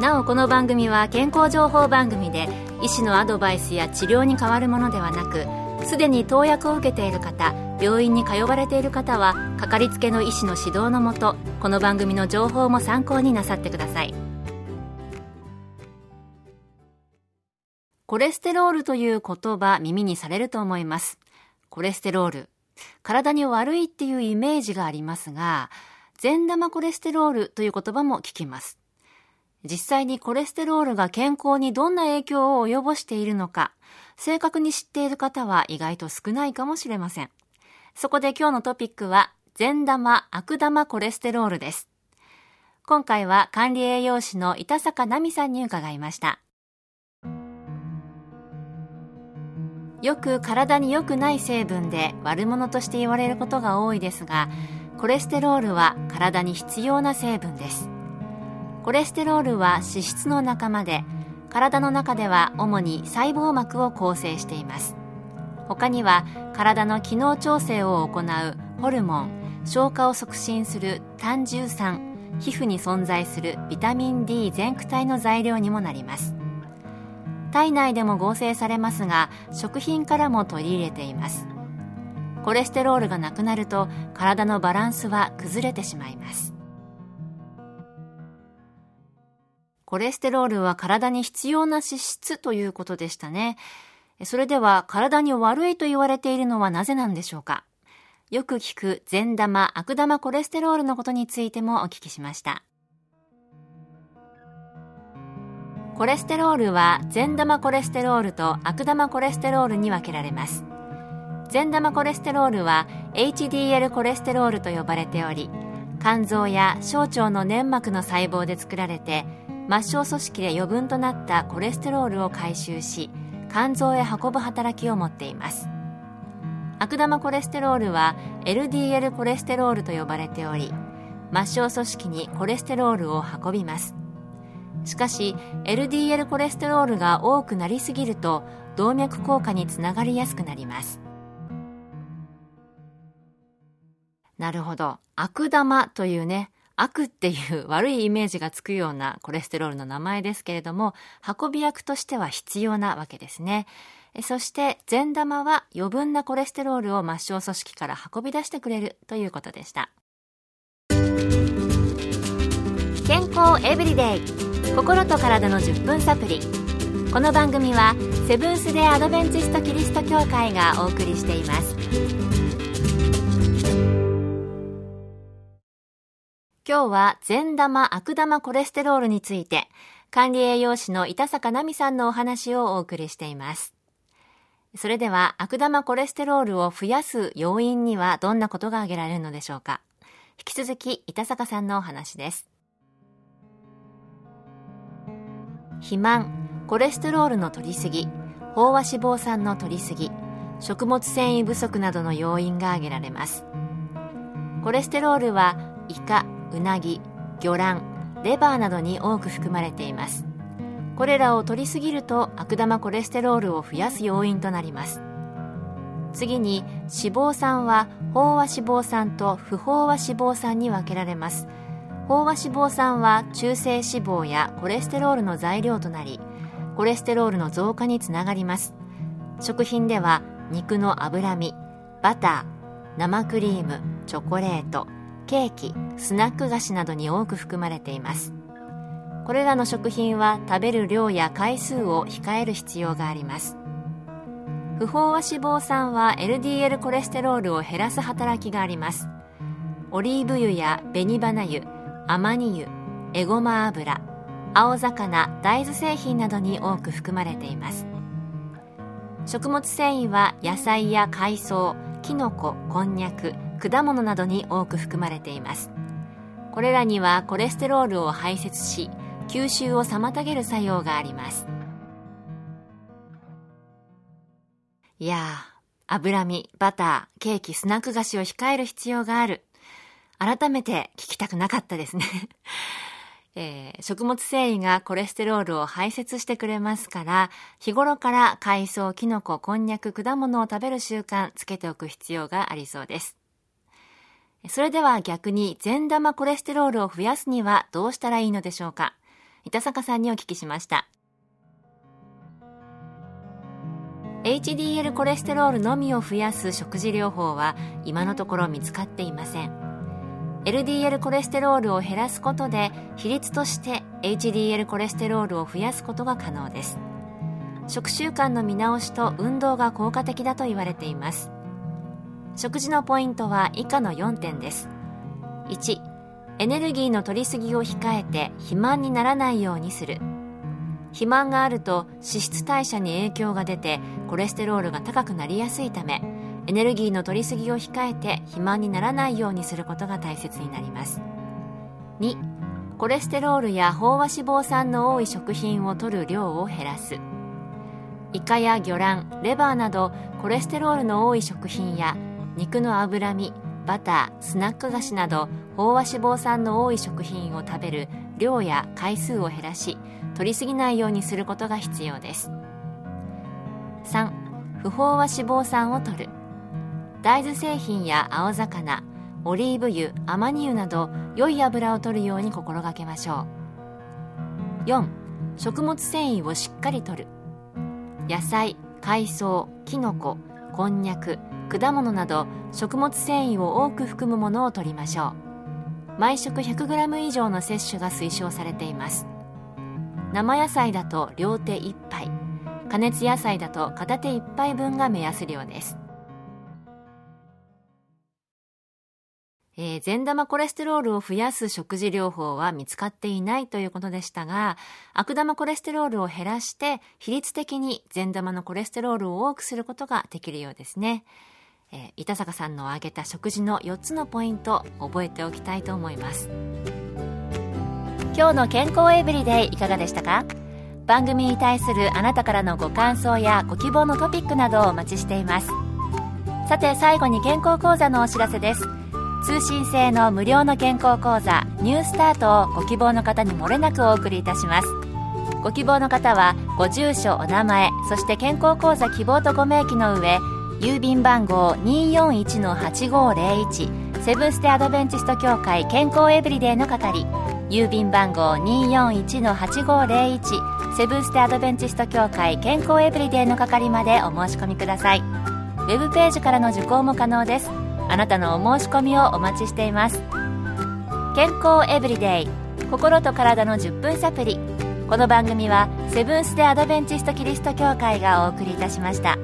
なおこの番組は健康情報番組で、医師のアドバイスや治療に代わるものではなく、すでに投薬を受けている方、病院に通われている方はかかりつけの医師の指導のもと、この番組の情報も参考になさってください。コレステロールという言葉、耳にされると思います。コレステロール、体に悪いっていうイメージがありますが、善玉コレステロールという言葉も聞きます。実際にコレステロールが健康にどんな影響を及ぼしているのか、正確に知っている方は意外と少ないかもしれません。そこで今日のトピックは、善玉・悪玉コレステロールです。今回は管理栄養士の板坂奈美さんに伺いました。よく体に良くない成分で悪者として言われることが多いですが、コレステロールは体に必要な成分です。コレステロールは脂質の仲間で、体の中では主に細胞膜を構成しています。他には体の機能調整を行うホルモン、消化を促進する胆汁酸、皮膚に存在するビタミン D 全駆体の材料にもなります。体内でも合成されますが、食品からも取り入れています。コレステロールがなくなると、体のバランスは崩れてしまいます。コレステロールは体に必要な脂質ということでしたね。それでは体に悪いと言われているのはなぜなんでしょうか。よく聞く善玉・悪玉コレステロールのことについてもお聞きしました。コレステロールは善玉コレステロールと悪玉コレステロールに分けられます。善玉コレステロールは HDL コレステロールと呼ばれており、肝臓や小腸の粘膜の細胞で作られて、末梢組織で余分となったコレステロールを回収し、肝臓へ運ぶ働きを持っています。悪玉コレステロールは LDL コレステロールと呼ばれており、末梢組織にコレステロールを運びます。しかし LDL コレステロールが多くなりすぎると、動脈硬化につながりやすくなります。なるほど、悪玉というね、悪っていう悪いイメージがつくようなコレステロールの名前ですけれども、運び役としては必要なわけですね。そして善玉は余分なコレステロールを末梢組織から運び出してくれるということでした。健康エブリデイ、心と体の10分サプリ。この番組はセブンス・デー・アドベンチスト・キリスト教会がお送りしています。今日は善玉・悪玉コレステロールについて、管理栄養士の板坂奈美さんのお話をお送りしています。それでは、悪玉コレステロールを増やす要因にはどんなことが挙げられるのでしょうか。引き続き、板坂さんのお話です。肥満、コレステロールの取りすぎ、飽和脂肪酸の取りすぎ、食物繊維不足などの要因が挙げられます。コレステロールはイカ、うなぎ、魚卵、レバーなどに多く含まれています。これらを摂りすぎると悪玉コレステロールを増やす要因となります。次に脂肪酸は飽和脂肪酸と不飽和脂肪酸に分けられます。飽和脂肪酸は中性脂肪やコレステロールの材料となり、コレステロールの増加につながります。食品では肉の脂身、バター、生クリーム、チョコレート、ケーキ、スナック菓子などに多く含まれています。これらの食品は食べる量や回数を控える必要があります。不飽和脂肪酸は LDL コレステロールを減らす働きがあります。オリーブ油や紅花油、アマニ油、エゴマ油、青魚、大豆製品などに多く含まれています。食物繊維は野菜や海藻、キノコ、こんにゃく、果物などに多く含まれています。これらにはコレステロールを排泄し、吸収を妨げる作用があります。いや脂身、バター、ケーキ、スナック菓子を控える必要がある。改めて聞きたくなかったですね、食物繊維がコレステロールを排泄してくれますから、日頃から海藻、キノコ、こんにゃく、果物を食べる習慣つけておく必要がありそうです。それでは逆に善玉コレステロールを増やすにはどうしたらいいのでしょうか。板坂さんにお聞きしました。 HDL コレステロールのみを増やす食事療法は今のところ見つかっていません。LDL コレステロールを減らすことで比率として HDL コレステロールを増やすことが可能です。食習慣の見直しと運動が効果的だと言われています。食事のポイントは以下の4点です。 1. エネルギーの取りすぎを控えて肥満にならないようにする。肥満があると脂質代謝に影響が出てコレステロールが高くなりやすいため、エネルギーの取りすぎを控えて肥満にならないようにすることが大切になります。 2. コレステロールや飽和脂肪酸の多い食品を摂る量を減らす。イカや魚卵、レバーなどコレステロールの多い食品や肉の脂身、バター、スナック菓子など飽和脂肪酸の多い食品を食べる量や回数を減らし、摂りすぎないようにすることが必要です。 3. 不飽和脂肪酸を摂る。大豆製品や青魚、オリーブ油、アマニ油など良い油を摂るように心がけましょう。 4. 食物繊維をしっかり摂る。野菜、海藻、キノコ、こんにゃく、果物など食物繊維を多く含むものを摂りましょう。毎食 100g 以上の摂取が推奨されています。生野菜だと両手1杯、加熱野菜だと片手1杯分が目安量です。善玉コレステロールを増やす食事療法は見つかっていないということでしたが、悪玉コレステロールを減らして比率的に善玉のコレステロールを多くすることができるようですね。板坂さんの挙げた食事の4つのポイント、覚えておきたいと思います。今日の健康エブリデイいかがでしたか。番組に対するあなたからのご感想やご希望のトピックなどをお待ちしています。さて最後に健康講座のお知らせです。通信制の無料の健康講座ニュースタートをご希望の方にもれなくお送りいたします。ご希望の方はご住所、お名前、そして健康講座希望とご明記の上、郵便番号 241-8501 セブンステアドベンチスト協会健康エブリデイの係、郵便番号 241-8501 セブンステアドベンチスト協会健康エブリデイの係までお申し込みください。ウェブページからの受講も可能です。あなたのお申し込みをお待ちしています。健康エブリデイ、心と体の10分サプリ。この番組はセブンス・デ・アドベンチスト・キリスト教会がお送りいたしました。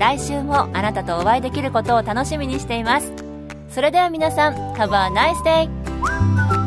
来週もあなたとお会いできることを楽しみにしています。それでは皆さん、Have a nice day!